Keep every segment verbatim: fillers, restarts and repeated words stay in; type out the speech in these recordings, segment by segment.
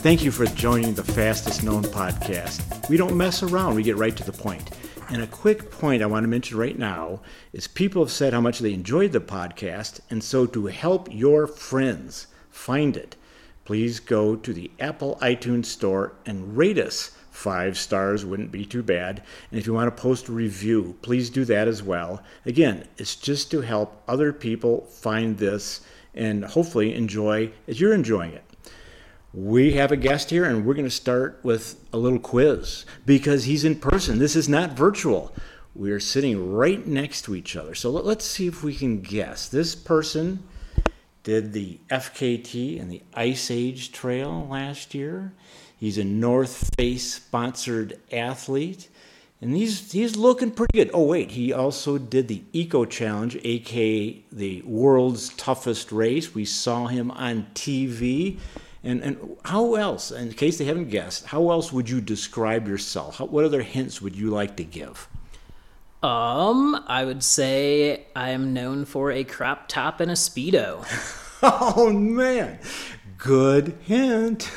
Thank you for joining the Fastest Known Podcast. We don't mess around. We get right to the point. And a quick point I want to mention right now is people have said how much they enjoyed the podcast. And so to help your friends find it, please go to the Apple iTunes store and rate us. Five stars wouldn't be too bad. And if you want to post a review, please do that as well. Again, it's just to help other people find this and hopefully enjoy as you're enjoying it. We have a guest here, and we're going to start with a little quiz because he's in person. This is not virtual. We are sitting right next to each other. So let's see if we can guess. This person did the F K T and the Ice Age Trail last year. He's a North Face sponsored athlete, and he's he's looking pretty good. Oh wait, he also did the Eco Challenge, aka the world's toughest race. We saw him on T V. And and how else, in case they haven't guessed, how else would you describe yourself? How, what other hints would you like to give? Um, I would say I am known for a crop top and a Speedo. Oh, man. Good hint.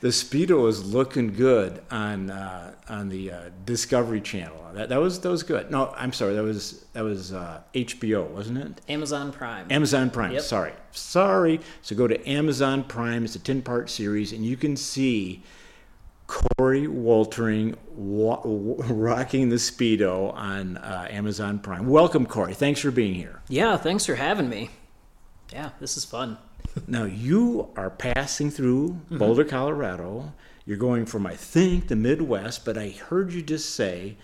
The Speedo was looking good on uh, on the uh, Discovery Channel. That that was that was good. No, I'm sorry. That was that was uh, H B O, wasn't it? Amazon Prime. Amazon Prime. Yep. Sorry, sorry. So go to Amazon Prime. It's a ten-part series, and you can see Coree Woltering wa- rocking the Speedo on uh, Amazon Prime. Welcome, Coree. Thanks for being here. Yeah, thanks for having me. Yeah, this is fun. Now, you are passing through mm-hmm. Boulder, Colorado. You're going from, I think, the Midwest, but I heard you just say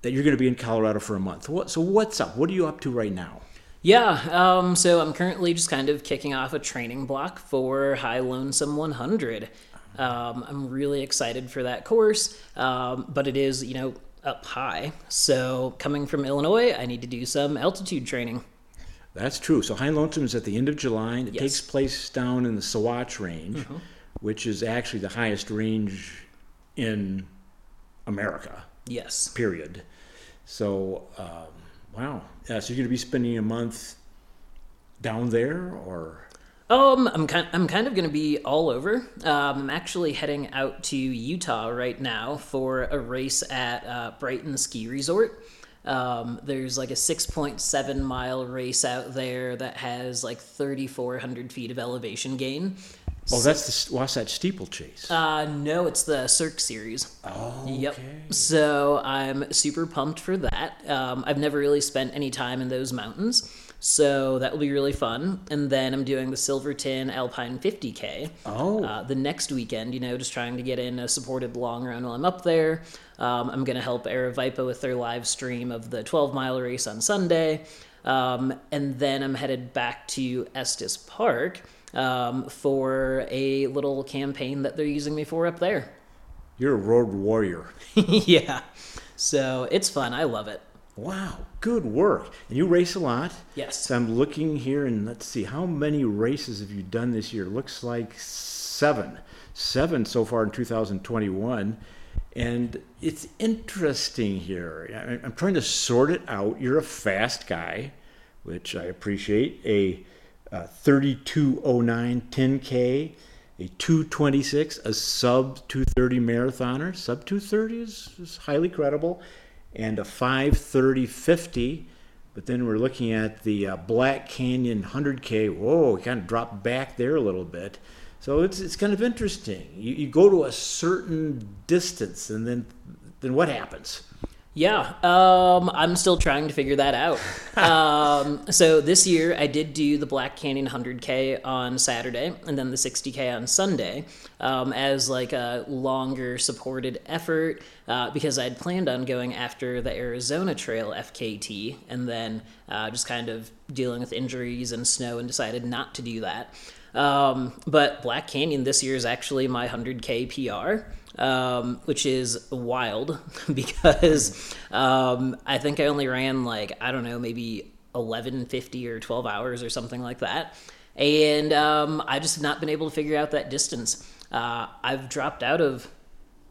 that you're going to be in Colorado for a month. What, so what's up? What are you up to right now? Yeah, um, so I'm currently just kind of kicking off a training block for High Lonesome one hundred. Um, I'm really excited for that course, um, but it is, you know, up high. So coming from Illinois, I need to do some altitude training. That's true. So High Lonesome is at the end of July, and it yes. takes place down in the Sawatch Range, mm-hmm. which is actually the highest range in America. Yes. Period. So, um, wow. Uh, so you're going to be spending a month down there, or? Um, I'm kind. I'm kind of going to be all over. Um, I'm actually heading out to Utah right now for a race at uh, Brighton Ski Resort. Um, there's like a six point seven mile race out there that has like thirty-four hundred feet of elevation gain. Oh, that's the Wasatch steeplechase. Uh, no, it's the Cirque series. Oh, okay. Yep. So I'm super pumped for that. Um, I've never really spent any time in those mountains, so that will be really fun. And then I'm doing the Silverton Alpine fifty K. Oh. Uh, the next weekend, you know, just trying to get in a supported long run while I'm up there. Um, I'm going to help Aravipa with their live stream of the twelve mile race on Sunday. Um, and then I'm headed back to Estes Park um, for a little campaign that they're using me for up there. You're a road warrior. Yeah. So it's fun. I love it. Wow. Good work. And you race a lot. Yes. So I'm looking here, and let's see, how many races have you done this year? Looks like seven. Seven so far in two thousand twenty-one. And it's interesting here. I'm trying to sort it out. You're a fast guy, which I appreciate. A uh, thirty-two oh nine ten K, a two twenty-six, a sub two thirty marathoner. Sub two thirty is, is highly credible. And a five thirty fifty. But then we're looking at the uh, Black Canyon one hundred K. Whoa, kind of dropped back there a little bit. So it's it's kind of interesting. You, you go to a certain distance, and then then what happens? Yeah, um, I'm still trying to figure that out. um, so this year I did do the Black Canyon one hundred K on Saturday, and then the sixty K on Sunday um, as like a longer supported effort uh, because I had planned on going after the Arizona Trail F K T, and then uh, just kind of dealing with injuries and snow and decided not to do that. Um, but Black Canyon this year is actually my one hundred K P R, um, which is wild because um, I think I only ran like, I don't know, maybe eleven fifty or twelve hours or something like that. And um, I just have not been able to figure out that distance. Uh, I've dropped out of,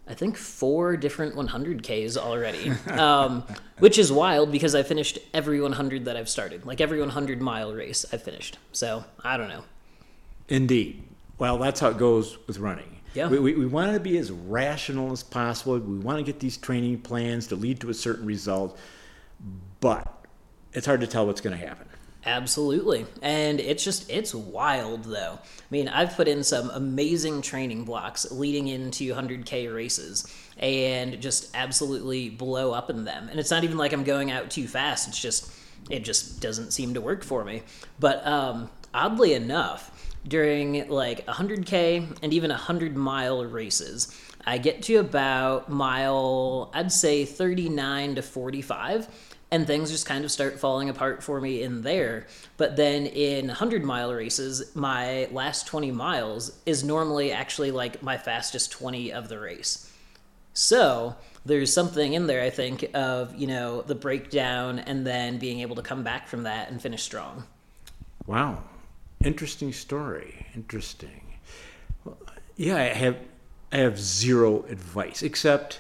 I think, four different one hundred Ks already, um, which is wild because I finished every one hundred that I've started, like every one hundred mile race I've finished. So I don't know. Indeed. Well, that's how it goes with running. Yeah. We, we, we want to be as rational as possible. We want to get these training plans to lead to a certain result, but it's hard to tell what's going to happen. Absolutely. And it's just, it's wild though. I mean, I've put in some amazing training blocks leading into one hundred K races and just absolutely blow up in them. And it's not even like I'm going out too fast. It's just, it just doesn't seem to work for me. But um, oddly enough, during like one hundred K and even one hundred mile races, I get to about mile, I'd say thirty-nine to forty-five. And things just kind of start falling apart for me in there. But then in one hundred mile races, my last twenty miles is normally actually like my fastest twenty of the race. So there's something in there, I think, of, you know, the breakdown and then being able to come back from that and finish strong. Wow. Interesting story. Interesting. Well, yeah, I have, I have zero advice, except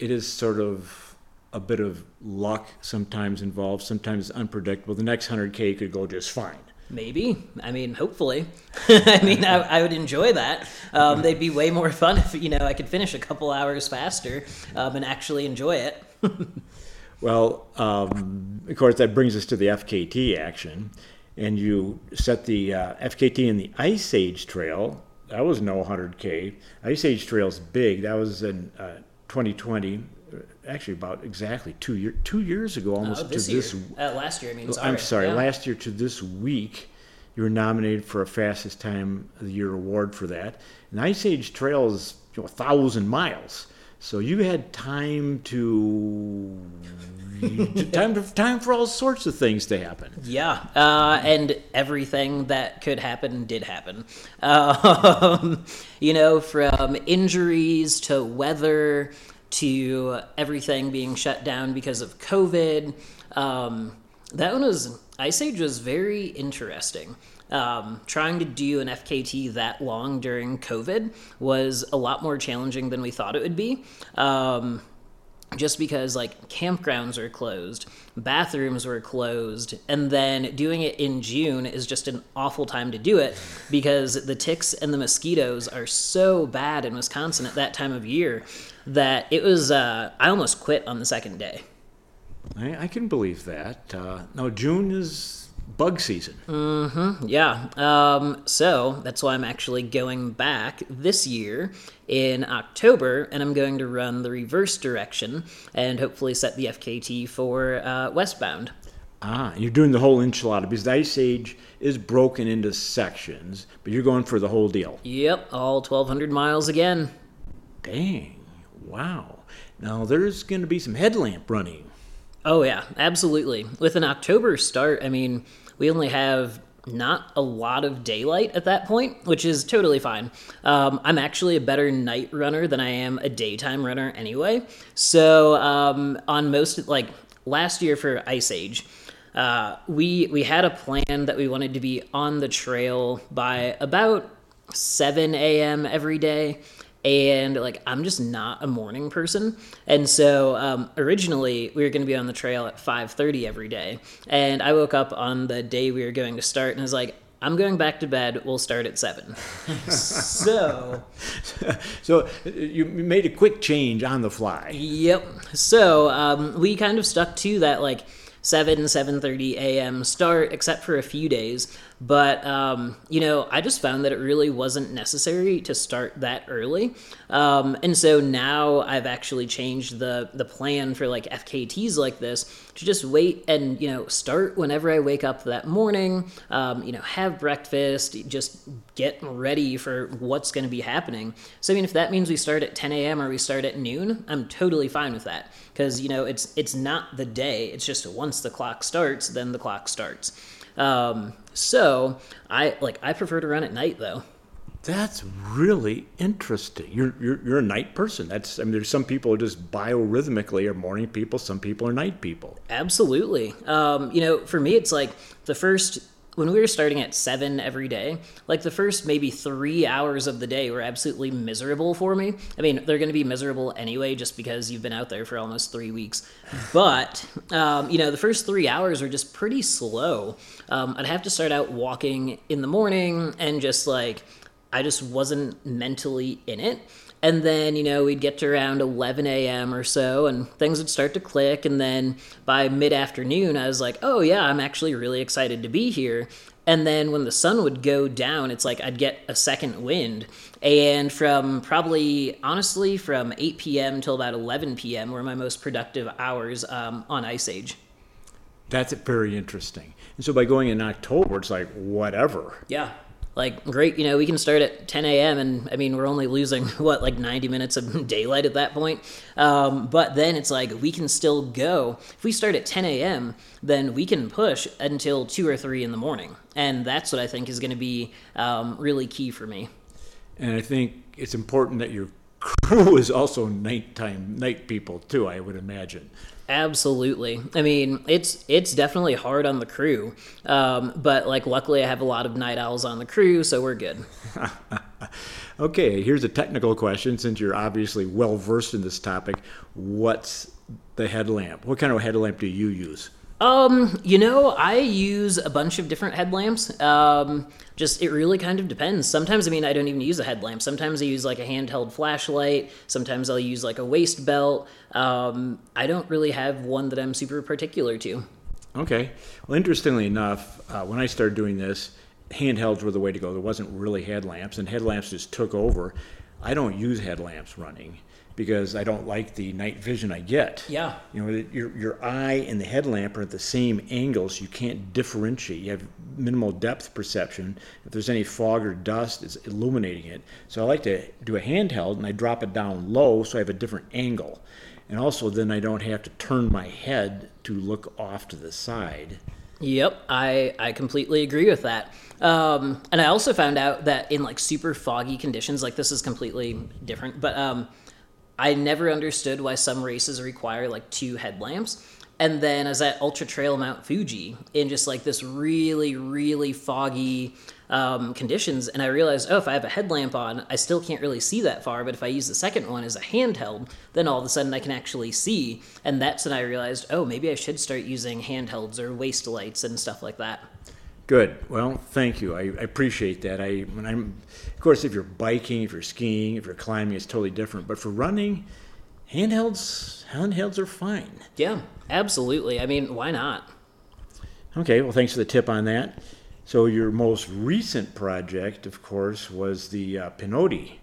it is sort of a bit of luck sometimes involved, sometimes unpredictable. The next one hundred K could go just fine. Maybe. I mean, hopefully. I mean, I, I would enjoy that. Um, they'd be way more fun if, you know, I could finish a couple hours faster um, and actually enjoy it. Well, um, of course, that brings us to the F K T action. And you set the uh, F K T in the Ice Age Trail. That was no one hundred K. Ice Age Trail's big. That was in uh, twenty twenty. Actually, about exactly two year two years ago, almost oh, this to this. Year. Uh, last year, I mean. Sorry. I'm sorry, yeah. Last year to this week, you were nominated for a Fastest Time of the Year award for that. And Ice Age Trail is, you know, a thousand miles, so you had time to time to, time for all sorts of things to happen. Yeah, uh, and everything that could happen did happen. Um, you know, from injuries to weather, to everything being shut down because of COVID. Um, that one was, Ice Age was very interesting. Um, trying to do an F K T that long during COVID was a lot more challenging than we thought it would be. Um, just because like campgrounds are closed, bathrooms were closed, and then doing it in June is just an awful time to do it because the ticks and the mosquitoes are so bad in Wisconsin at that time of year that it was, uh, I almost quit on the second day. I, I can believe that. Uh, now, June is bug season. Mm-hmm, yeah. Um, so that's why I'm actually going back this year in October, and I'm going to run the reverse direction and hopefully set the F K T for uh, westbound. Ah, you're doing the whole enchilada because the Ice Age is broken into sections, but you're going for the whole deal. Yep, all twelve hundred miles again. Dang. Wow. Now, there's going to be some headlamp running. Oh, yeah, absolutely. With an October start, I mean, we only have not a lot of daylight at that point, which is totally fine. Um, I'm actually a better night runner than I am a daytime runner anyway. So um, on most, like last year for Ice Age, uh, we we had a plan that we wanted to be on the trail by about seven a.m. every day. And like, I'm just not a morning person. And so um, originally we were going to be on the trail at five thirty every day. And I woke up on the day we were going to start and I was like, I'm going back to bed. We'll start at seven. so. So you made a quick change on the fly. Yep. So um, we kind of stuck to that like seven, seven thirty a.m. start, except for a few days. But, um, you know, I just found that it really wasn't necessary to start that early. Um, and so now I've actually changed the the plan for like F K Ts like this to just wait and, you know, start whenever I wake up that morning, um, you know, have breakfast, just get ready for what's going to be happening. So, I mean, if that means we start at ten a.m. or we start at noon, I'm totally fine with that because, you know, it's, it's not the day. It's just once the clock starts, then the clock starts. Um, so I like, I prefer to run at night though. That's really interesting. You're, you're, you're a night person. That's, I mean, there's some people who just biorhythmically are morning people. Some people are night people. Absolutely. Um, you know, for me, it's like the first, when we were starting at seven every day, like the first maybe three hours of the day were absolutely miserable for me. I mean, they're going to be miserable anyway, just because you've been out there for almost three weeks. But, um, you know, the first three hours are just pretty slow. Um, I'd have to start out walking in the morning and just like I just wasn't mentally in it. And then, you know, we'd get to around eleven a.m. or so, and things would start to click. And then by mid-afternoon, I was like, oh, yeah, I'm actually really excited to be here. And then when the sun would go down, it's like I'd get a second wind. And from probably, honestly, from eight p.m. till about eleven p.m. were my most productive hours um, on Ice Age. That's very interesting. And so by going in October, it's like, whatever. Yeah. Like, great, you know, we can start at ten a.m. and, I mean, we're only losing, what, like ninety minutes of daylight at that point? Um, but then it's like, we can still go. If we start at ten a.m., then we can push until two or three in the morning. And that's what I think is going to be um, really key for me. And I think it's important that your crew is also nighttime, night people, too, I would imagine. Absolutely. I mean, it's it's definitely hard on the crew, um, but like luckily I have a lot of night owls on the crew, so we're good. Okay, here's a technical question. Since you're obviously well versed in this topic, what's the headlamp? What kind of headlamp do you use? Um, you know, I use a bunch of different headlamps. Um, just, it really kind of depends. Sometimes, I mean, I don't even use a headlamp. Sometimes I use like a handheld flashlight. Sometimes I'll use like a waist belt. Um, I don't really have one that I'm super particular to. Okay. Well, interestingly enough, uh, when I started doing this, handhelds were the way to go. There wasn't really headlamps, and headlamps just took over. I don't use headlamps running, because I don't like the night vision I get. Yeah. You know, your your eye and the headlamp are at the same angle, so you can't differentiate. You have minimal depth perception. If there's any fog or dust, it's illuminating it. So I like to do a handheld, and I drop it down low so I have a different angle. And also then I don't have to turn my head to look off to the side. Yep, I, I completely agree with that. Um, and I also found out that in like super foggy conditions, like this is completely different, but um, I never understood why some races require like two headlamps. And then I was at Ultra Trail Mount Fuji in just like this really, really foggy um, conditions. And I realized, oh, if I have a headlamp on, I still can't really see that far. But if I use the second one as a handheld, then all of a sudden I can actually see. And that's when I realized, oh, maybe I should start using handhelds or waist lights and stuff like that. Good. Well, thank you. I, I appreciate that. I, when I'm, of course, if you're biking, if you're skiing, if you're climbing, it's totally different. But for running, handhelds, handhelds are fine. Yeah, absolutely. I mean, why not? Okay. Well, thanks for the tip on that. So your most recent project, of course, was the uh, Pinhoti,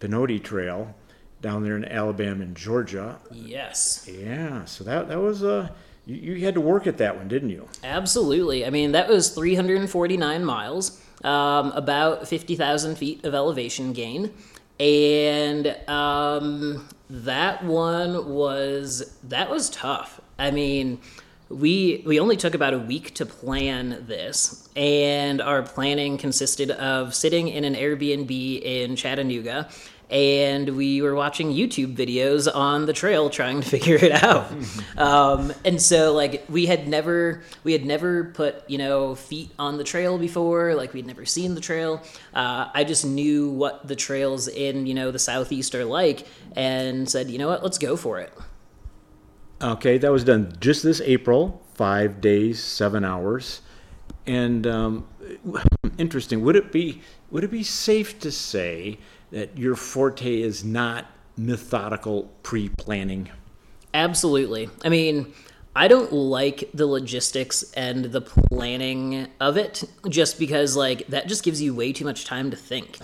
Pinhoti Trail down there in Alabama and Georgia. Yes. Yeah. So that that was a. Uh, You had to work at that one, didn't you? Absolutely. I mean, that was three hundred forty-nine miles, um, about fifty thousand feet of elevation gain. And um, that one was, that was tough. I mean, we we only took about a week to plan this. And our planning consisted of sitting in an Airbnb in Chattanooga. And we were watching YouTube videos on the trail trying to figure it out. Um, and so, like, we had never we had never put, you know, feet on the trail before. Like, we'd never seen the trail. Uh, I just knew what the trails in, you know, the Southeast are like and said, you know what, let's go for it. Okay, that was done just this April, five days, seven hours. And um, interesting, would it be would it be safe to say that your forte is not methodical pre-planning? Absolutely. I mean, I don't like the logistics and the planning of it just because, like, that just gives you way too much time to think,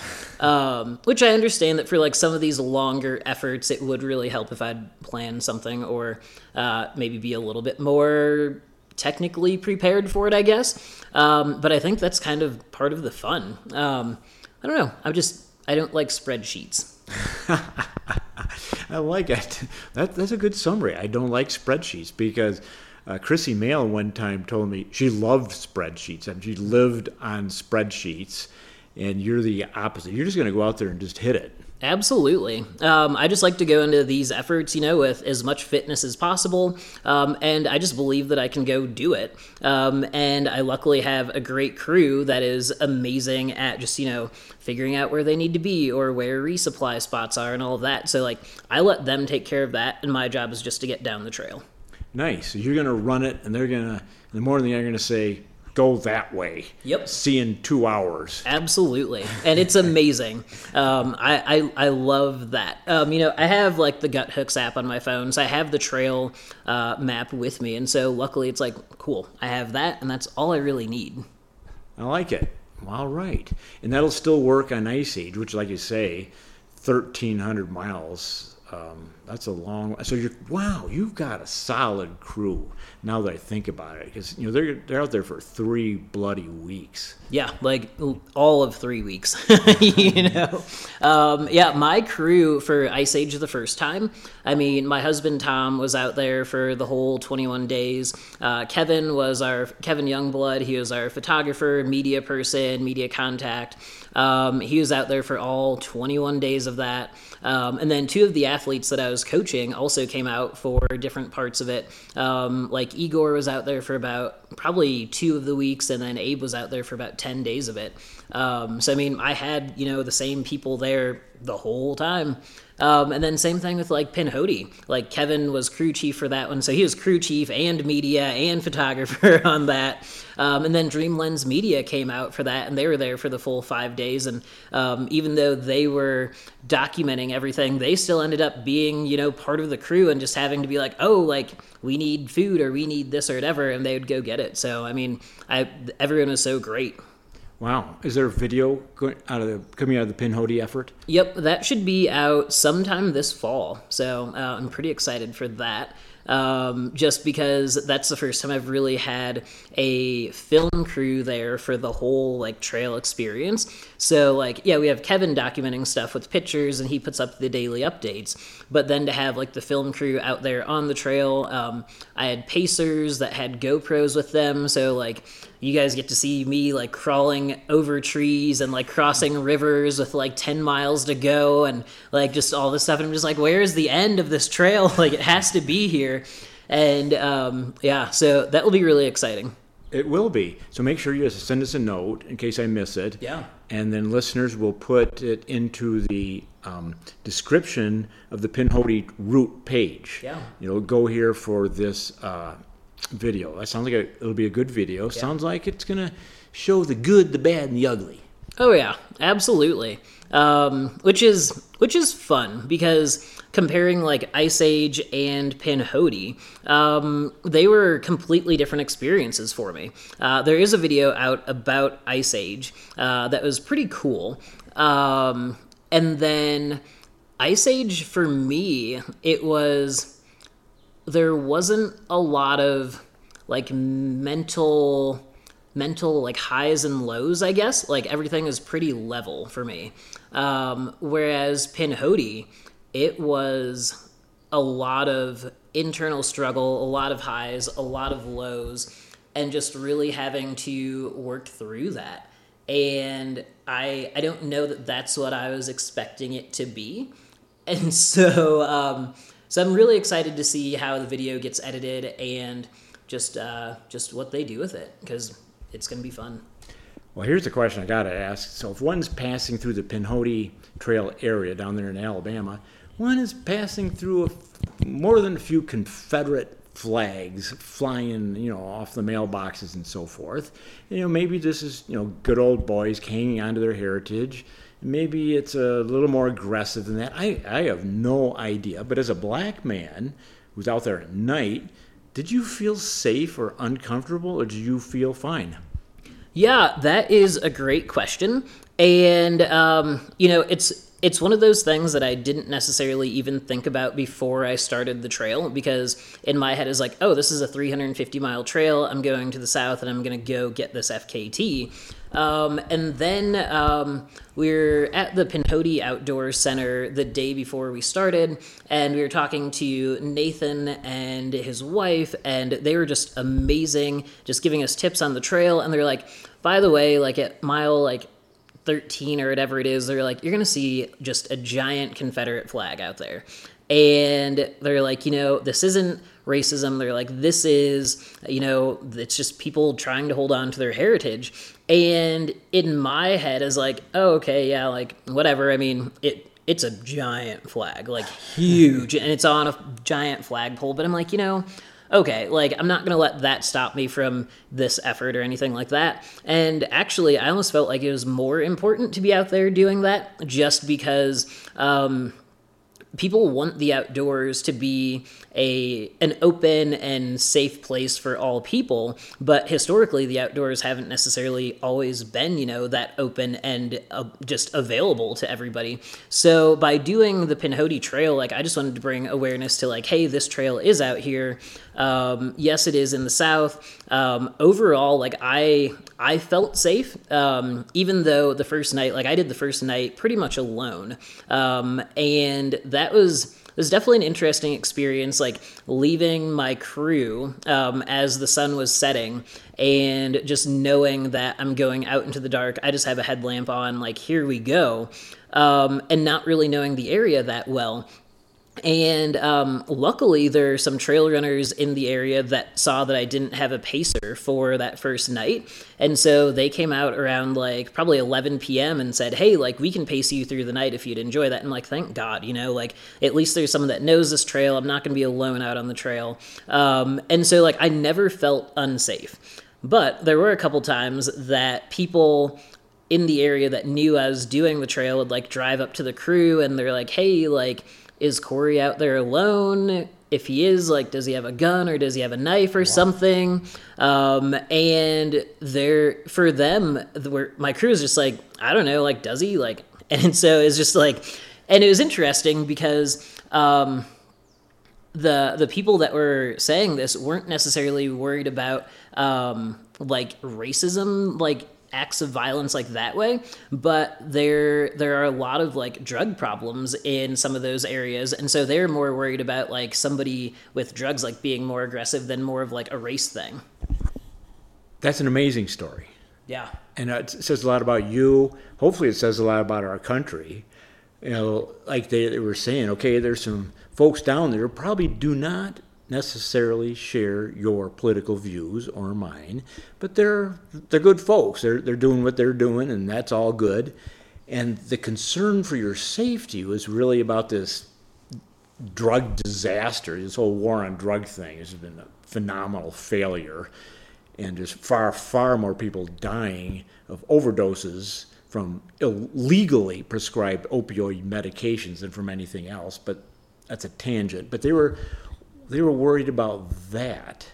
um, which I understand that for, like, some of these longer efforts, it would really help if I'd planned something or uh, maybe be a little bit more technically prepared for it, I guess. Um, but I think that's kind of part of the fun. Um, I don't know. I'm just... I don't like spreadsheets. I like it. That, that's a good summary. I don't like spreadsheets because uh, Chrissy Mail one time told me she loved spreadsheets. I mean, she lived on spreadsheets, and you're the opposite. You're just going to go out there and just hit it. Absolutely. Um, I just like to go into these efforts, you know, with as much fitness as possible. Um, and I just believe that I can go do it. Um, and I luckily have a great crew that is amazing at just, you know, figuring out where they need to be or where resupply spots are and all of that. So, like, I let them take care of that. And my job is just to get down the trail. Nice. So you're going to run it and they're going to, in the morning, they're going to say, go that way. Yep. See in two hours. Absolutely. And it's amazing. um, I, I I love that. Um, you know, I have like the Gut Hooks app on my phone, so I have the trail uh, map with me. And so luckily it's like, cool, I have that, and that's all I really need. I like it. All right. And that'll still work on Ice Age, which, like you say, thirteen hundred miles. Um, that's a long. So you're wow. You've got a solid crew. Now that I think about it, because you know they're they're out there for three bloody weeks. Yeah, like all of three weeks. you know, um, yeah. My crew for Ice Age the first time. I mean, my husband Tom was out there for the whole twenty-one days. Uh, Kevin was our Kevin Youngblood. He was our photographer, media person, media contact. Um, he was out there for all twenty-one days of that. Um, and then two of the athletes that I was coaching also came out for different parts of it. Um, like Igor was out there for about probably two of the weeks, and then Abe was out there for about ten days of it. Um, so, I mean, I had, you know, the same people there the whole time. Um, and then same thing with like Pinhoti. Like Kevin was crew chief for that one, so he was crew chief and media and photographer on that. Um, and then Dreamlens Media came out for that, and they were there for the full five days. And um, even though they were documenting everything, they still ended up being, you know, part of the crew and just having to be like, oh, like we need food or we need this or whatever, and they would go get it. So I mean, I everyone was so great. Wow. Is there a video going out of the, coming out of the Pinhoti effort? Yep. That should be out sometime this fall. So uh, I'm pretty excited for that. Um, just because that's the first time I've really had a film crew there for the whole like trail experience. So like, yeah, we have Kevin documenting stuff with pictures and he puts up the daily updates, but then to have like the film crew out there on the trail, um, I had pacers that had GoPros with them. So like you guys get to see me like crawling over trees and like crossing rivers with like ten miles to go and like just all this stuff. And I'm just like, where is the end of this trail? Like it has to be here. And um, yeah, so that will be really exciting. It will be. So make sure you send us a note in case I miss it. Yeah. And then listeners will put it into the um, description of the Pinhoti route page. Yeah. You know, go here for this uh, video. That sounds like a, it'll be a good video. Yeah. Sounds like it's going to show the good, the bad, and the ugly. Oh yeah, absolutely. Um, which is which is fun because comparing like Ice Age and Pinhoti, um, they were completely different experiences for me. Uh, there is a video out about Ice Age uh, that was pretty cool. Um, and then Ice Age for me, it was, there wasn't a lot of like mental... mental like highs and lows, I guess. Like everything is pretty level for me. Um, whereas Pinhoti, it was a lot of internal struggle, a lot of highs, a lot of lows, and just really having to work through that. And I I don't know that that's what I was expecting it to be. And so um, so I'm really excited to see how the video gets edited and just uh, just what they do with it, because it's going to be fun. Well, here's the question I got to ask. So if one's passing through the Pinhoti Trail area down there in Alabama, one is passing through a, more than a few Confederate flags flying, you know, off the mailboxes and so forth. You know, maybe this is, you know, good old boys hanging on to their heritage. Maybe it's a little more aggressive than that. I, I have no idea. But as a black man who's out there at night, did you feel safe or uncomfortable, or did you feel fine? Yeah, that is a great question. And, um, you know, it's it's one of those things that I didn't necessarily even think about before I started the trail, because in my head is like, oh, this is a three hundred fifty mile trail. I'm going to the south and I'm going to go get this F K T. Um, and then um, we were at the Pinhoti Outdoor Center the day before we started, and we were talking to Nathan and his wife, and they were just amazing, just giving us tips on the trail. And they're like, by the way, like at mile like thirteen or whatever it is, they're like, you're going to see just a giant Confederate flag out there. And they're like, you know, this isn't racism. They're like, this is, you know, it's just people trying to hold on to their heritage. And in my head is like, oh, okay, yeah, like whatever. I mean, it it's a giant flag, like huge, and it's on a giant flagpole. But I'm like, you know, okay, like, I'm not going to let that stop me from this effort or anything like that. And actually, I almost felt like it was more important to be out there doing that just because um, people want the outdoors to be a an open and safe place for all people. But historically, the outdoors haven't necessarily always been, you know, that open and uh, just available to everybody. So by doing the Pinhoti Trail, like, I just wanted to bring awareness to, like, hey, this trail is out here. Um, yes, it is in the South. Um, overall, like, I I felt safe, um, even though the first night, like, I did the first night pretty much alone. Um, and that was... It was definitely an interesting experience, like leaving my crew um, as the sun was setting and just knowing that I'm going out into the dark. I just have a headlamp on, like, here we go, um, and not really knowing the area that well. And um, luckily, there are some trail runners in the area that saw that I didn't have a pacer for that first night. And so they came out around, like, probably eleven p.m. and said, hey, like, we can pace you through the night if you'd enjoy that. And, like, thank God, you know, like, at least there's someone that knows this trail. I'm not going to be alone out on the trail. Um, and so, like, I never felt unsafe. But there were a couple times that people in the area that knew I was doing the trail would, like, drive up to the crew and they're like, hey, like, is Coree out there alone? If he is, like, does he have a gun or does he have a knife or yeah. something? Um, and there, for them, the, my crew is just like, I don't know, like, does he? Like, and so it's just like, and it was interesting because um, the the people that were saying this weren't necessarily worried about um, like racism, like acts of violence like that way, but there there are a lot of, like, drug problems in some of those areas, and so they're more worried about, like, somebody with drugs, like, being more aggressive than more of, like, a race thing. That's an amazing story. Yeah. And it says a lot about you. Hopefully it says a lot about our country. You know, like they, they were saying, okay, there's some folks down there probably do not necessarily share your political views or mine, but they're they're good folks. They're they're doing what they're doing, and that's all good. And the concern for your safety was really about this drug disaster. This whole war on drug thing has been a phenomenal failure, and there's far far more people dying of overdoses from illegally prescribed opioid medications than from anything else. But that's a tangent. But they were. They were worried about that,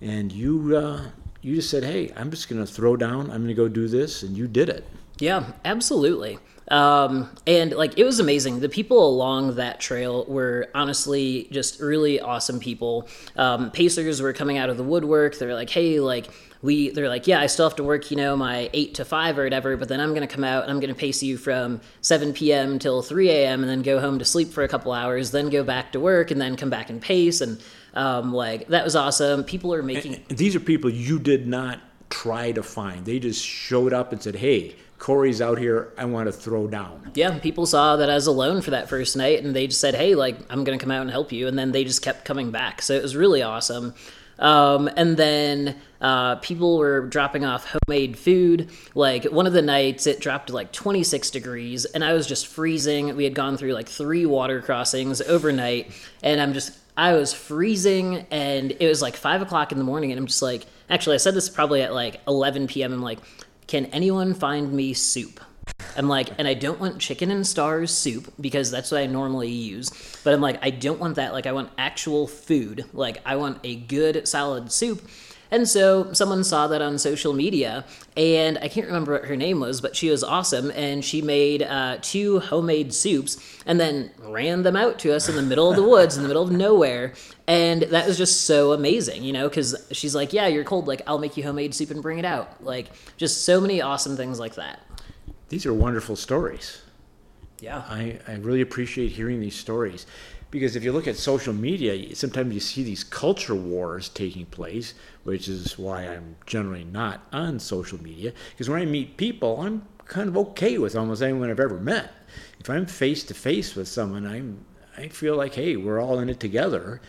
and you uh, you just said, hey, I'm just going to throw down. I'm going to go do this, and you did it. Yeah, absolutely. Um, and, like, it was amazing. The people along that trail were honestly just really awesome people. Um, pacers were coming out of the woodwork. They were like, hey, like, we, they're like, yeah, I still have to work, you know, my eight to five or whatever, but then I'm going to come out and I'm going to pace you from seven p.m. till three a.m. and then go home to sleep for a couple hours, then go back to work and then come back and pace. And, um, like, that was awesome. People are making, and these are people you did not try to find. They just showed up and said, hey, Coree's out here. I want to throw down. Yeah, people saw that I was alone for that first night, and they just said, hey, like, I'm going to come out and help you. And then they just kept coming back. So it was really awesome. Um, and then uh, people were dropping off homemade food. Like, one of the nights, it dropped to, like, twenty-six degrees, and I was just freezing. We had gone through, like, three water crossings overnight, and I'm just... I was freezing, and it was, like, five o'clock in the morning, and I'm just like... Actually, I said this probably at, like, eleven p.m. I'm like... Can anyone find me soup? I'm like, and I don't want chicken and stars soup because that's what I normally use. But I'm like, I don't want that. Like, I want actual food. Like, I want a good solid soup. And so someone saw that on social media, and I can't remember what her name was, but she was awesome, and she made uh, two homemade soups and then ran them out to us in the middle of the woods, in the middle of nowhere, and that was just so amazing, you know, because she's like, yeah, you're cold, like, I'll make you homemade soup and bring it out. Like, just so many awesome things like that. These are wonderful stories. Yeah. I, I really appreciate hearing these stories, because if you look at social media, sometimes you see these culture wars taking place, which is why I'm generally not on social media, because when I meet people, I'm kind of okay with almost anyone I've ever met. If I'm face-to-face with someone, I'm, I feel like, hey, we're all in it together.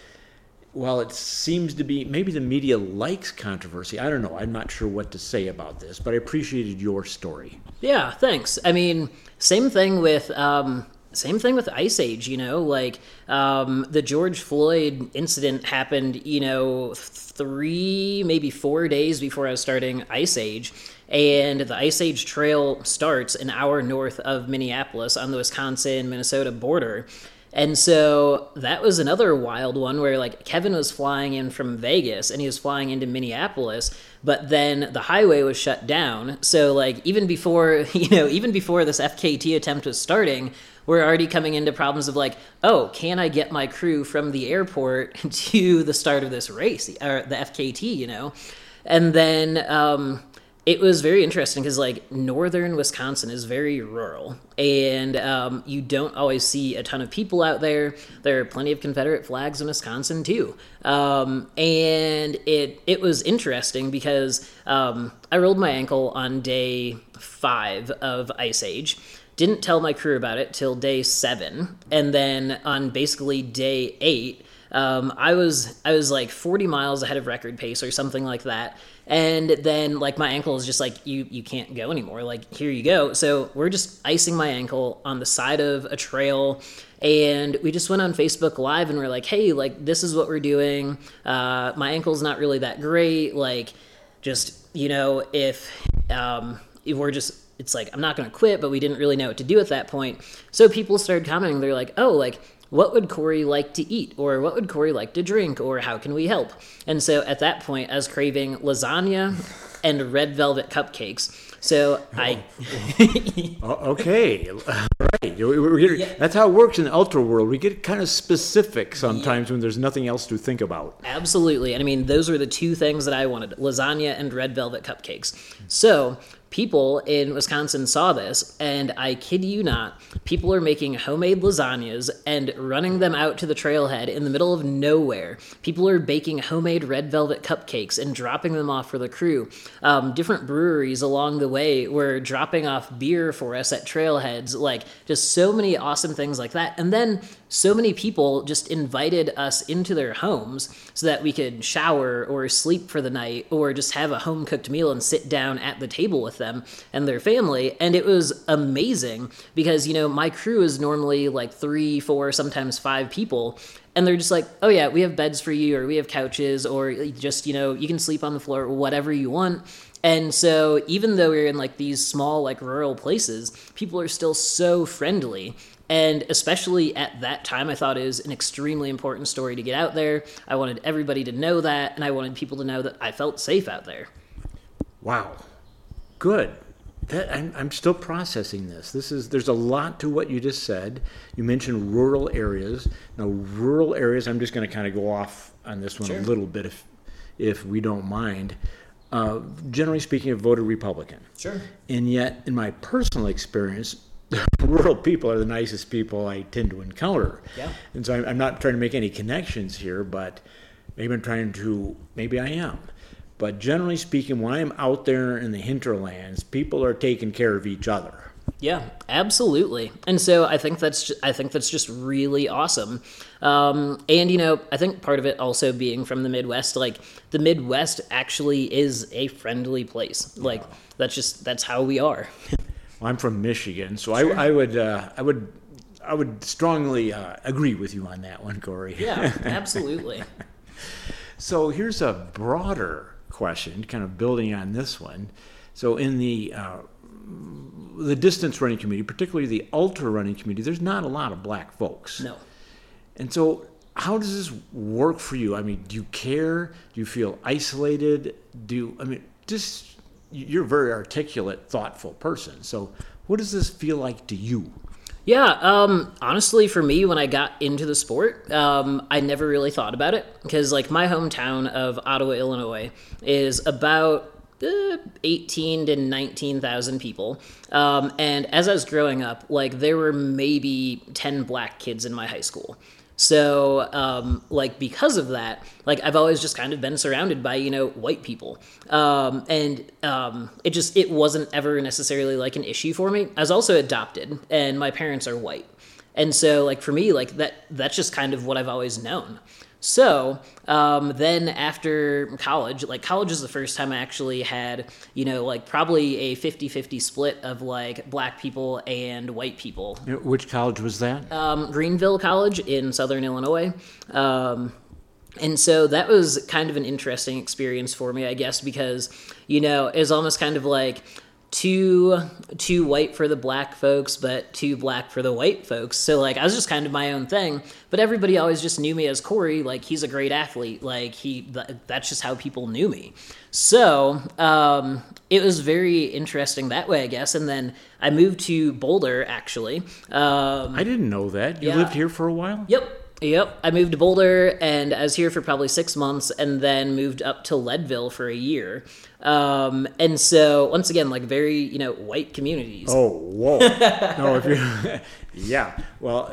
While it seems to be, maybe the media likes controversy. I don't know. I'm not sure what to say about this, but I appreciated your story. Yeah, thanks. I mean, same thing with... Um, Same thing with Ice Age, you know, like um, the George Floyd incident happened, you know, three, maybe four days before I was starting Ice Age. And the Ice Age Trail starts an hour north of Minneapolis on the Wisconsin-Minnesota border. And so that was another wild one where, like, Kevin was flying in from Vegas and he was flying into Minneapolis, but then the highway was shut down. So, like, even before, you know, even before this F K T attempt was starting, we're already coming into problems of, like, oh, can I get my crew from the airport to the start of this race, or the F K T, you know? And then um, it was very interesting because, like, northern Wisconsin is very rural, and um, you don't always see a ton of people out there. There are plenty of Confederate flags in Wisconsin, too. Um, and it it was interesting because um, I rolled my ankle on day five of Ice Age. Didn't tell my crew about it till day seven. And then on basically day eight, um, I was I was like forty miles ahead of record pace or something like that. And then, like, my ankle is just like, you you can't go anymore. Like, here you go. So we're just icing my ankle on the side of a trail. And we just went on Facebook Live and we're like, hey, like, this is what we're doing. Uh, my ankle's not really that great. Like, just, you know, if, um, if we're just, it's like, I'm not going to quit, but we didn't really know what to do at that point. So people started commenting. They're like, oh, like, what would Coree like to eat? Or what would Coree like to drink? Or how can we help? And so at that point, I was craving lasagna and red velvet cupcakes. So oh. I... okay. All right. We're getting, yeah. That's how it works in the ultra world. We get kind of specific sometimes yeah. when there's nothing else to think about. Absolutely. And I mean, those were the two things that I wanted, lasagna and red velvet cupcakes. So people in Wisconsin saw this, and I kid you not, people are making homemade lasagnas and running them out to the trailhead in the middle of nowhere. People are baking homemade red velvet cupcakes and dropping them off for the crew. Um, different breweries along the way were dropping off beer for us at trailheads, like just so many awesome things like that. And then so many people just invited us into their homes so that we could shower or sleep for the night or just have a home-cooked meal and sit down at the table with them and their family. And it was amazing because, you know, my crew is normally like three, four, sometimes five people. And they're just like, oh, yeah, we have beds for you, or we have couches, or just, you know, you can sleep on the floor, whatever you want. And so even though we're in like these small, like rural places, people are still so friendly. And especially at that time, I thought it was an extremely important story to get out there. I wanted everybody to know that, and I wanted people to know that I felt safe out there. Wow. Good. That, I'm, I'm still processing this. This is there's a lot to what you just said. You mentioned rural areas. Now, rural areas, I'm just going to kind of go off on this one sure. a little bit, if if we don't mind. Uh, generally speaking, I voted Republican. Sure. And yet, in my personal experience, rural people are the nicest people I tend to encounter. Yeah. And so I'm, I'm not trying to make any connections here, but maybe I'm trying to, maybe I am. But generally speaking, when I'm out there in the hinterlands, people are taking care of each other. Yeah, absolutely. And so I think that's I think that's just really awesome. Um, and, you know, I think part of it also being from the Midwest, like the Midwest actually is a friendly place. Like yeah. that's just that's how we are. Well, I'm from Michigan, so sure. I, I would, uh, I would, I would strongly uh, agree with you on that one, Coree. Yeah, absolutely. So here's a broader question, kind of building on this one. So in the uh, the distance running community, particularly the ultra running community, there's not a lot of black folks. No. And so how does this work for you? I mean, do you care? Do you feel isolated? Do you, I mean, just. You're a very articulate, thoughtful person. So what does this feel like to you? Yeah, um, honestly, for me, when I got into the sport, um, I never really thought about it because, like, my hometown of Ottawa, Illinois, is about uh, eighteen to nineteen thousand people. Um, and as I was growing up, like, there were maybe ten black kids in my high school. So, um, like, because of that, like, I've always just kind of been surrounded by, you know, white people. Um, and um, it just, it wasn't ever necessarily, like, an issue for me. I was also adopted, and my parents are white. And so, like, for me, like, that that's just kind of what I've always known. So um, then after college, like college is the first time I actually had, you know, like probably a fifty-fifty split of like black people and white people. Which college was that? Um, Greenville College in Southern Illinois. Um, and so that was kind of an interesting experience for me, I guess, because, you know, it was almost kind of like, too too white for the black folks, but too black for the white folks. So like I was just kind of my own thing, but everybody always just knew me as Coree. Like he's a great athlete. Like he, th- that's just how people knew me. So um, it was very interesting that way, I guess. And then I moved to Boulder actually. Um, I didn't know that. You yeah. lived here for a while? Yep. Yep, I moved to Boulder, and I was here for probably six months, and then moved up to Leadville for a year. Um, and so, once again, like very, you know, white communities. Oh, whoa. no, if you're, yeah, well,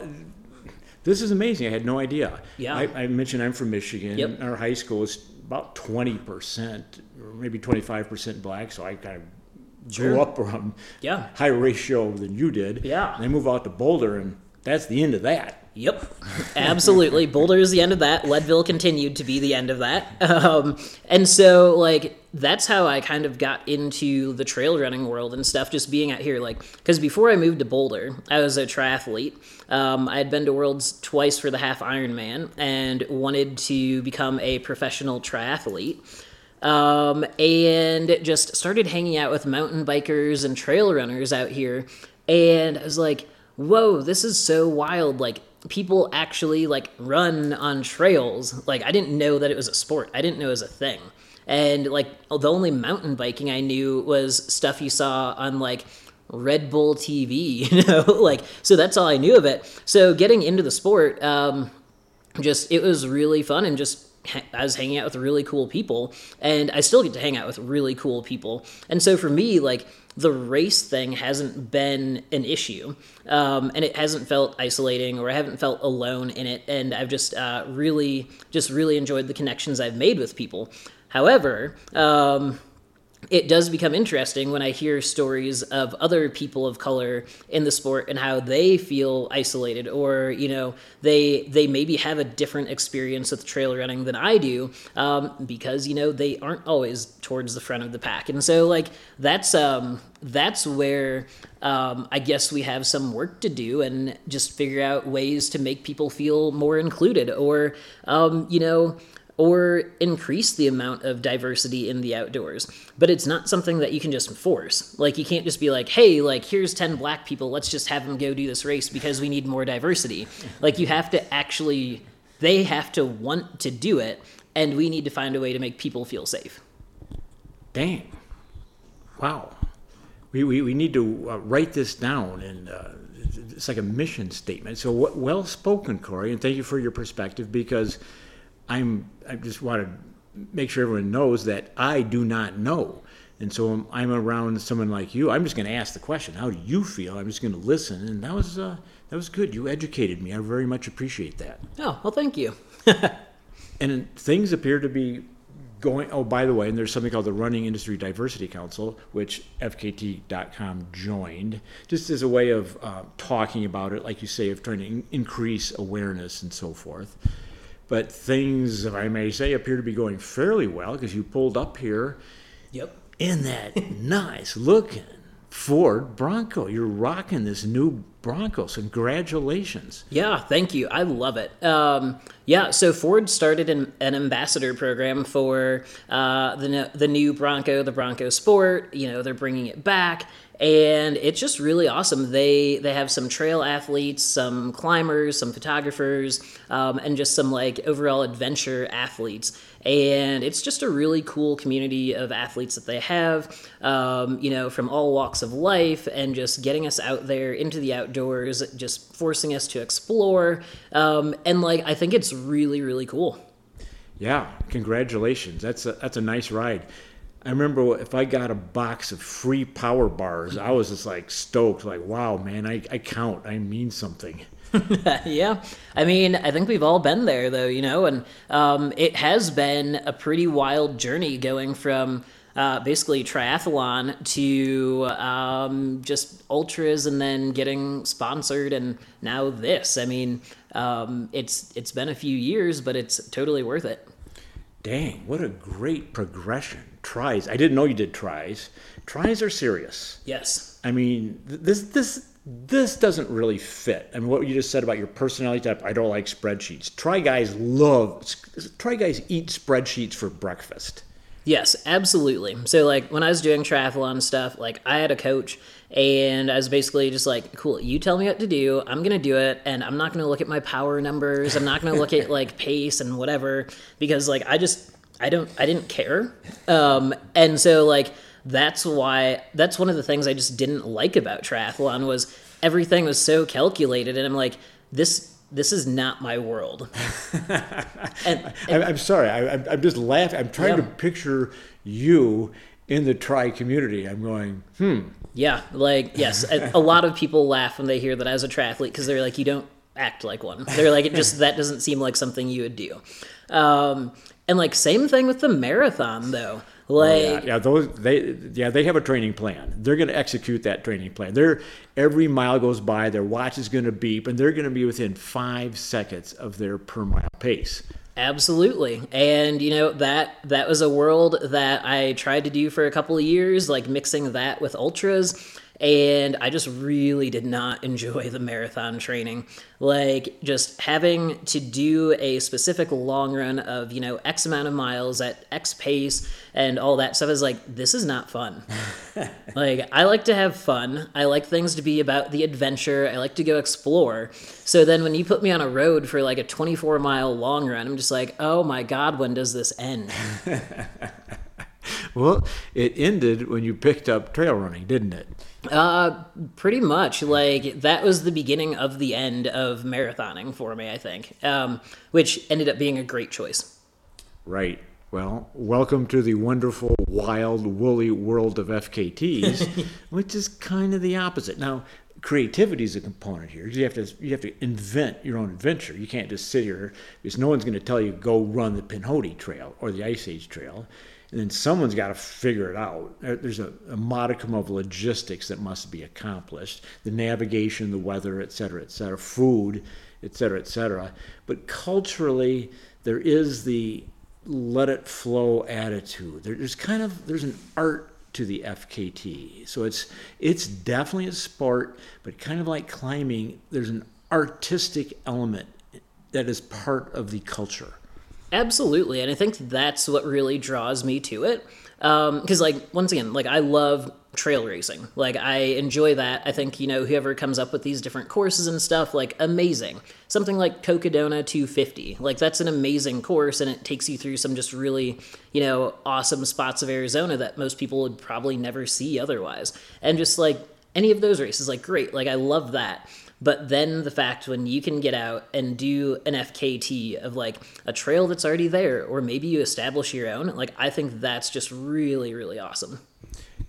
this is amazing. I had no idea. Yeah. I, I mentioned I'm from Michigan. Yep. Our high school is about twenty percent, or maybe twenty-five percent black, so I kind of sure. grew up from yeah. high ratio than you did. Yeah. And I moved out to Boulder, and that's the end of that. Yep, absolutely. Boulder is the end of that. Leadville continued to be the end of that. Um, and so, like, that's how I kind of got into the trail running world and stuff, just being out here. Like, because before I moved to Boulder, I was a triathlete. Um, I had been to Worlds twice for the half Ironman and wanted to become a professional triathlete. Um, and just started hanging out with mountain bikers and trail runners out here. And I was like, whoa, this is so wild. Like, people actually like run on trails. Like I didn't know that it was a sport. I didn't know it was a thing. And like the only mountain biking I knew was stuff you saw on like Red Bull T V, you know, like, so that's all I knew of it. So getting into the sport, um, just, it was really fun and just, I was hanging out with really cool people, and I still get to hang out with really cool people. And so for me, like the race thing hasn't been an issue, um, and it hasn't felt isolating, or I haven't felt alone in it. And I've just uh, really, just really enjoyed the connections I've made with people. However, um, it does become interesting when I hear stories of other people of color in the sport and how they feel isolated, or, you know, they they maybe have a different experience with trail running than I do, um, because, you know, they aren't always towards the front of the pack. And so, like, that's um, that's where um, I guess we have some work to do and just figure out ways to make people feel more included, or, um, you know, or increase the amount of diversity in the outdoors. But it's not something that you can just force. Like, you can't just be like, hey, like, here's ten black people, let's just have them go do this race because we need more diversity. Like, you have to actually, they have to want to do it, and we need to find a way to make people feel safe. Dang. Wow. We we, we need to uh, write this down, and uh, it's like a mission statement. So w- well spoken, Coree, and thank you for your perspective, because I'm, I just want to make sure everyone knows that I do not know. And so I'm, I'm around someone like you. I'm just going to ask the question, how do you feel? I'm just going to listen. And that was uh, that was good. You educated me. I very much appreciate that. Oh, well, thank you. And things appear to be going, oh, by the way, and there's something called the Running Industry Diversity Council, which F K T dot com joined, just as a way of uh, talking about it, like you say, of trying to in- increase awareness and so forth. But things, if I may say, appear to be going fairly well, because you pulled up here yep. in that nice-looking Ford Bronco. You're rocking this new Bronco. So congratulations. Yeah, thank you. I love it. Um, yeah, so Ford started an, an ambassador program for uh, the, the new Bronco, the Bronco Sport. You know, they're bringing it back. And it's just really awesome. They they have some trail athletes, some climbers, some photographers, um, and just some like overall adventure athletes. And it's just a really cool community of athletes that they have, um, you know, from all walks of life, and just getting us out there into the outdoors, just forcing us to explore. Um, and like, I think it's really, really cool. Yeah, congratulations. That's a, that's a nice ride. I remember if I got a box of free power bars, I was just like stoked, like, wow, man, I, I count. I mean something. Yeah. I mean, I think we've all been there, though, you know, and um, it has been a pretty wild journey going from uh, basically triathlon to um, just ultras and then getting sponsored and now this. I mean, um, it's it's been a few years, but it's totally worth it. Dang, what a great progression. Tries. I didn't know you did tries. Tries are serious. Yes. I mean, this this this doesn't really fit. I mean, what you just said about your personality type, I don't like spreadsheets. Try guys love, try guys eat spreadsheets for breakfast. Yes, absolutely. So, like, when I was doing triathlon stuff, like, I had a coach, and I was basically just like, cool, you tell me what to do, I'm going to do it, and I'm not going to look at my power numbers, I'm not going to look at, like, pace and whatever, because, like, I just, I don't, I didn't care. Um, and so, like, that's why, that's one of the things I just didn't like about triathlon was everything was so calculated, and I'm like, this This is not my world. and, and, I'm sorry. I, I'm just laughing. I'm trying yeah. to picture you in the tri community. I'm going, hmm. Yeah. Like, yes. a, a lot of people laugh when they hear that I was a triathlete because they're like, you don't act like one. They're like, it just, that doesn't seem like something you would do. Um, and like, same thing with the marathon, though. Like, oh, yeah. yeah, those they yeah they have a training plan. They're going to execute that training plan. They're every mile goes by, their watch is going to beep, and they're going to be within five seconds of their per mile pace. Absolutely, and you know that that was a world that I tried to do for a couple of years, like mixing that with ultras, and I just really did not enjoy the marathon training. Like just having to do a specific long run of, you know, X amount of miles at X pace and all that stuff is like, this is not fun. Like I like to have fun. I like things to be about the adventure. I like to go explore. So then when you put me on a road for like a twenty-four mile long run, I'm just like, oh my God, when does this end? Well, it ended when you picked up trail running, didn't it? Uh, pretty much. Like, that was the beginning of the end of marathoning for me, I think, um, which ended up being a great choice. Right. Well, welcome to the wonderful, wild, woolly world of F K Ts, which is kind of the opposite. Now, creativity is a component here. You have to you have to invent your own adventure. You can't just sit here because no one's going to tell you go run the Pinhoti Trail or the Ice Age Trail. And then someone's got to figure it out. There's a, a modicum of logistics that must be accomplished. The navigation, the weather, et cetera, et cetera, food, et cetera, et cetera. But culturally, there is the let it flow attitude. There, there's kind of, there's an art to the F K T. So it's it's definitely a sport, but kind of like climbing, there's an artistic element that is part of the culture. Absolutely, and I think that's what really draws me to it. Because, um, like, once again, like, I love trail racing. Like, I enjoy that. I think, you know, whoever comes up with these different courses and stuff, like, amazing. Something like Cocodona two fifty. Like, that's an amazing course, and it takes you through some just really, you know, awesome spots of Arizona that most people would probably never see otherwise. And just, like, any of those races, like, great. Like, I love that. But then the fact when you can get out and do an F K T of like a trail that's already there, or maybe you establish your own, like I think that's just really, really awesome.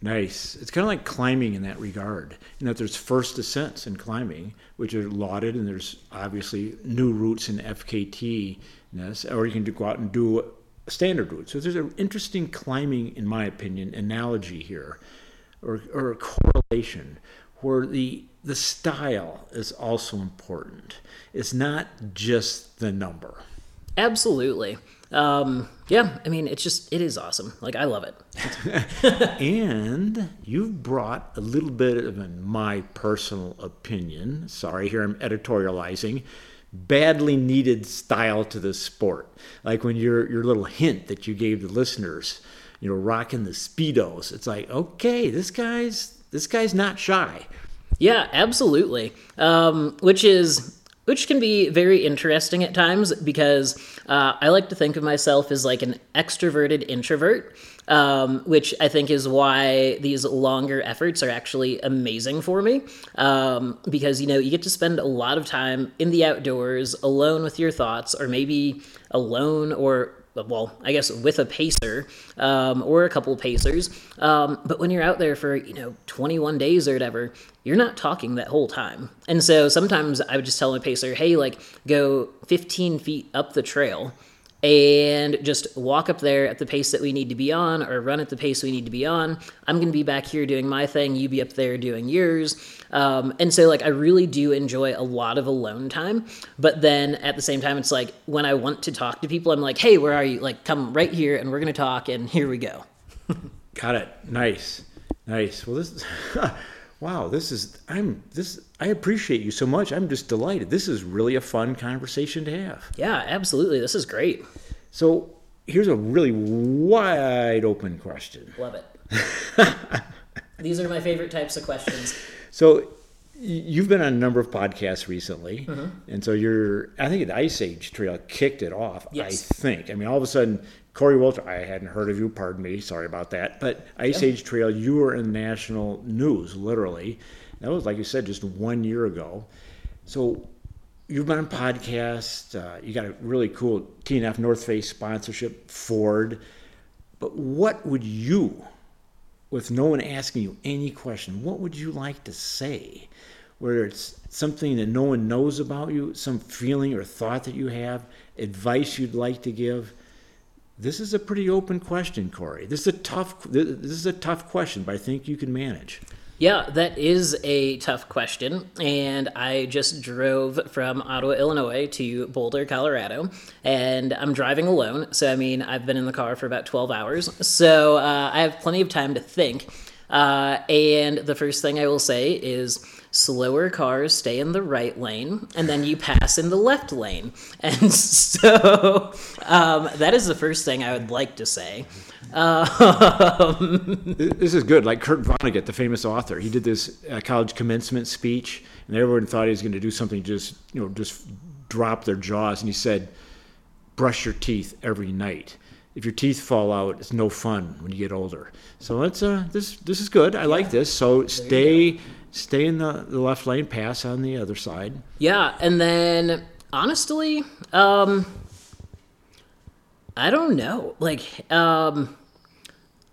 Nice. It's kind of like climbing in that regard. You know, there's first ascents in climbing, which are lauded, and there's obviously new routes in F K T-ness, or you can go out and do standard routes. So there's an interesting climbing, in my opinion, analogy here, or, or a correlation where the The style is also important. It's not just the number. Absolutely. Um, yeah, I mean, it's just, it is awesome. Like, I love it. And you've brought a little bit of, in my personal opinion, sorry, here I'm editorializing, badly needed style to this sport. Like when your your little hint that you gave the listeners, you know, rocking the Speedos. It's like, okay, this guy's this guy's not shy. Yeah, absolutely. Um, which is which can be very interesting at times because uh, I like to think of myself as like an extroverted introvert, um, which I think is why these longer efforts are actually amazing for me. Um, because, you know, you get to spend a lot of time in the outdoors alone with your thoughts, or maybe alone or well, I guess with a pacer um, or a couple pacers. Um, but when you're out there for, you know, twenty-one days or whatever, you're not talking that whole time. And so sometimes I would just tell my pacer, hey, like, go fifteen feet up the trail. and just walk up there at the pace that we need to be on, or run at the pace we need to be on. I'm going to be back here doing my thing. You be up there doing yours. Um, and so like, I really do enjoy a lot of alone time, but then at the same time, it's like, when I want to talk to people, I'm like, hey, where are you? Like, come right here and we're going to talk. And here we go. Got it. Nice. Nice. Well, this is, wow, this is, I'm this, I appreciate you so much. I'm just delighted. This is really a fun conversation to have. Yeah, absolutely. This is great. So here's a really wide open question. Love it. These are my favorite types of questions. So you've been on a number of podcasts recently. Mm-hmm. And so you're, I think the Ice Age Trail kicked it off. Yes. I think. I mean, all of a sudden, Coree Woltering, I hadn't heard of you, pardon me, sorry about that. But Ice yep. Age Trail, you were in national news, literally. That was, like you said, just one year ago. So you've been on podcasts. Uh, you got a really cool T N F North Face sponsorship, Ford. But what would you, with no one asking you any question, what would you like to say? Whether it's something that no one knows about you, some feeling or thought that you have, advice you'd like to give. This is a pretty open question, Coree. This is a tough. This is a tough question, but I think you can manage. Yeah, that is a tough question, and I just drove from Ottawa, Illinois to Boulder, Colorado, and I'm driving alone, so I mean, I've been in the car for about twelve hours, so uh, I have plenty of time to think, uh, and the first thing I will say is, slower cars stay in the right lane, and then you pass in the left lane. And so um, that is the first thing I would like to say. Um, this is good. Like Kurt Vonnegut, the famous author, he did this uh, college commencement speech, and everyone thought he was going to do something just, you know, just drop their jaws. And he said, brush your teeth every night. If your teeth fall out, it's no fun when you get older. So that's uh, this this is good. I yeah. like this. So there stay... Stay in the, the left lane, pass on the other side. Yeah, and then, honestly, um, I don't know. Like, um,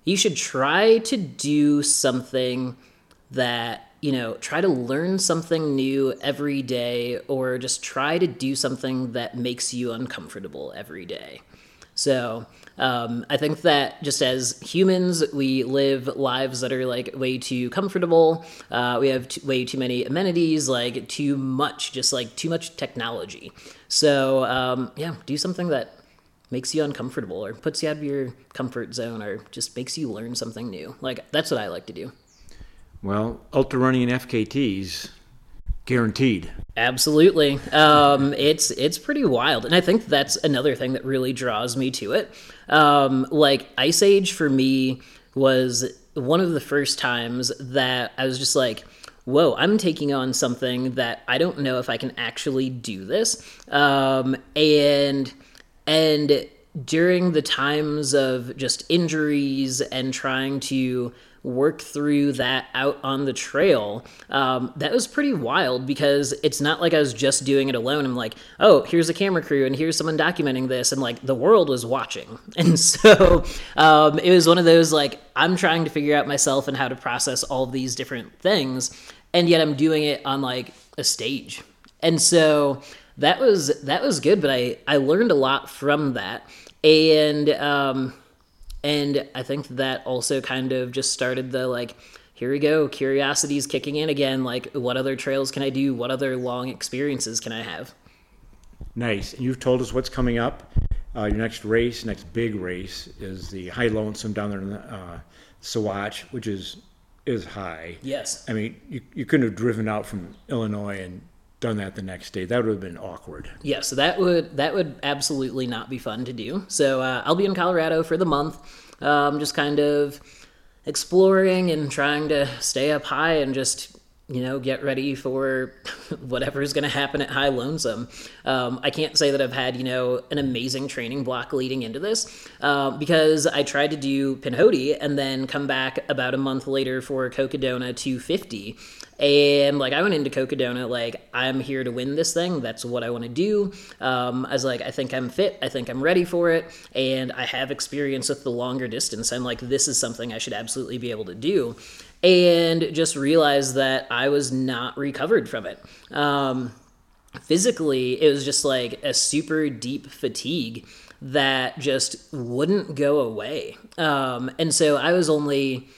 you should try to do something that, you know, try to learn something new every day, or just try to do something that makes you uncomfortable every day. So um, I think that just as humans, we live lives that are like way too comfortable. Uh, we have t- way too many amenities, like too much, just like too much technology. So um, yeah, do something that makes you uncomfortable or puts you out of your comfort zone or just makes you learn something new. Like that's what I like to do. Well, ultra running and F K Ts. Guaranteed. Absolutely. Um, it's it's pretty wild. And I think that's another thing that really draws me to it. Um, like Ice Age for me was one of the first times that I was just like, whoa, I'm taking on something that I don't know if I can actually do this. Um, and and during the times of just injuries and trying to work through that out on the trail, um, that was pretty wild because it's not like I was just doing it alone. I'm like, oh, here's a camera crew and here's someone documenting this. And like the world was watching. And so um, it was one of those like, I'm trying to figure out myself and how to process all these different things. And yet I'm doing it on like a stage. And so that was, that was good. But I, I learned a lot from that. And, um, And I think that also kind of just started the, like, here we go, curiosity's kicking in again. Like, what other trails can I do? What other long experiences can I have? Nice. And you've told us what's coming up. Uh, your next race, next big race, is the High Lonesome down there in the, uh, Sawatch, which is is high. Yes. I mean, you, you couldn't have driven out from Illinois and done that the next day. That would have been awkward. Yeah, so that would that would absolutely not be fun to do. So uh, I'll be in Colorado for the month, um, just kind of exploring and trying to stay up high and just, you know, get ready for whatever is going to happen at High Lonesome. Um, I can't say that I've had, you know, an amazing training block leading into this uh, because I tried to do Pinhoti and then come back about a month later for Cocodona two fifty. And like I went into Cocodona like I'm here to win this thing. That's what I want to do. Um, I was like, I think I'm fit. I think I'm ready for it. And I have experience with the longer distance. I'm like, this is something I should absolutely be able to do. And just realized that I was not recovered from it. Um, physically, it was just like a super deep fatigue that just wouldn't go away. Um, and so I was only,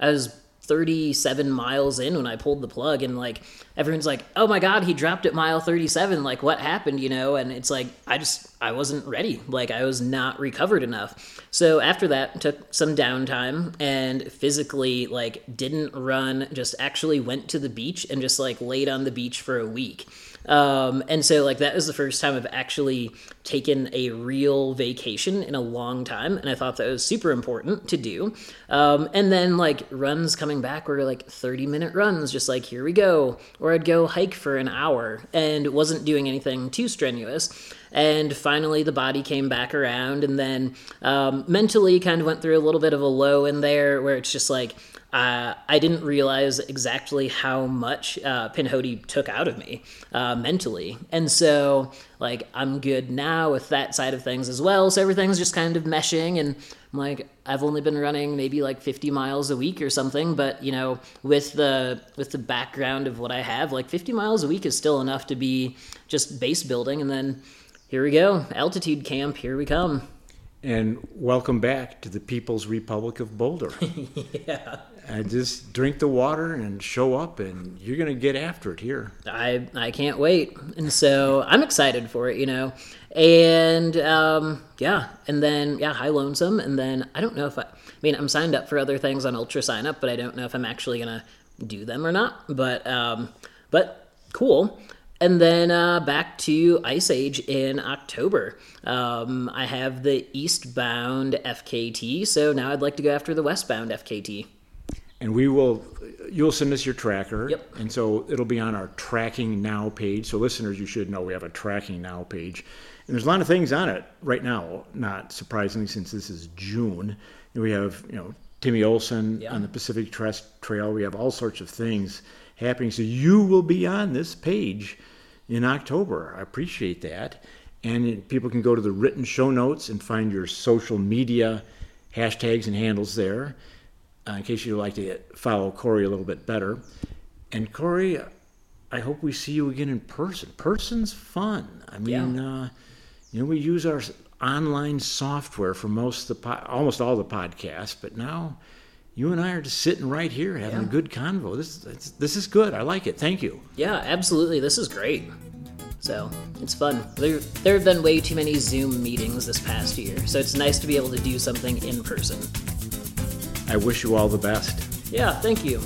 I was thirty-seven miles in when I pulled the plug, and like, everyone's like, oh my God, he dropped at mile thirty-seven. Like, what happened, you know? And it's like, I just, I wasn't ready. Like, I was not recovered enough. So after that, took some downtime and physically like didn't run, just actually went to the beach and just like laid on the beach for a week. Um, and so like, that was the first time I've actually taken a real vacation in a long time. And I thought that was super important to do. Um, and then like runs coming back were like thirty minute runs, just like, here we go. Or I'd go hike for an hour and wasn't doing anything too strenuous. And finally the body came back around, and then, um, mentally kind of went through a little bit of a low in there where it's just like, Uh, I didn't realize exactly how much uh, Pinhoti took out of me uh, mentally. And so, like, I'm good now with that side of things as well. So everything's just kind of meshing. And I'm like, I've only been running maybe like fifty miles a week or something. But, you know, with the with the background of what I have, like fifty miles a week is still enough to be just base building. And then here we go. Altitude camp. Here we come. And welcome back to the People's Republic of Boulder. Yeah. And just drink the water and show up, and you're going to get after it here. I, I can't wait. And so I'm excited for it, you know. And, um, yeah. And then, yeah, High Lonesome. And then I don't know if I, I mean, I'm signed up for other things on Ultra Sign Up, but I don't know if I'm actually going to do them or not. But, um, but cool. And then uh, back to Ice Age in October. Um, I have the eastbound F K T, so now I'd like to go after the westbound F K T. And we will, you'll send us your tracker. Yep. And so it'll be on our Tracking Now page. So listeners, you should know we have a Tracking Now page. And there's a lot of things on it right now, not surprisingly, since this is June. And we have, you know, Timmy Olson yep. on the Pacific Trail. We have all sorts of things happening. So you will be on this page in October. I appreciate that. And people can go to the written show notes and find your social media hashtags and handles there, uh, in case you'd like to follow Coree a little bit better. And Coree, I hope we see you again in person. Person's fun. I mean, yeah. uh, you know, we use our online software for most of the po- almost all the podcasts, but now you and I are just sitting right here having yeah. a good convo. This, this, this is good. I like it. Thank you. Yeah, absolutely. This is great. So it's fun. There, there have been way too many Zoom meetings this past year, so it's nice to be able to do something in person. I wish you all the best. Yeah, thank you.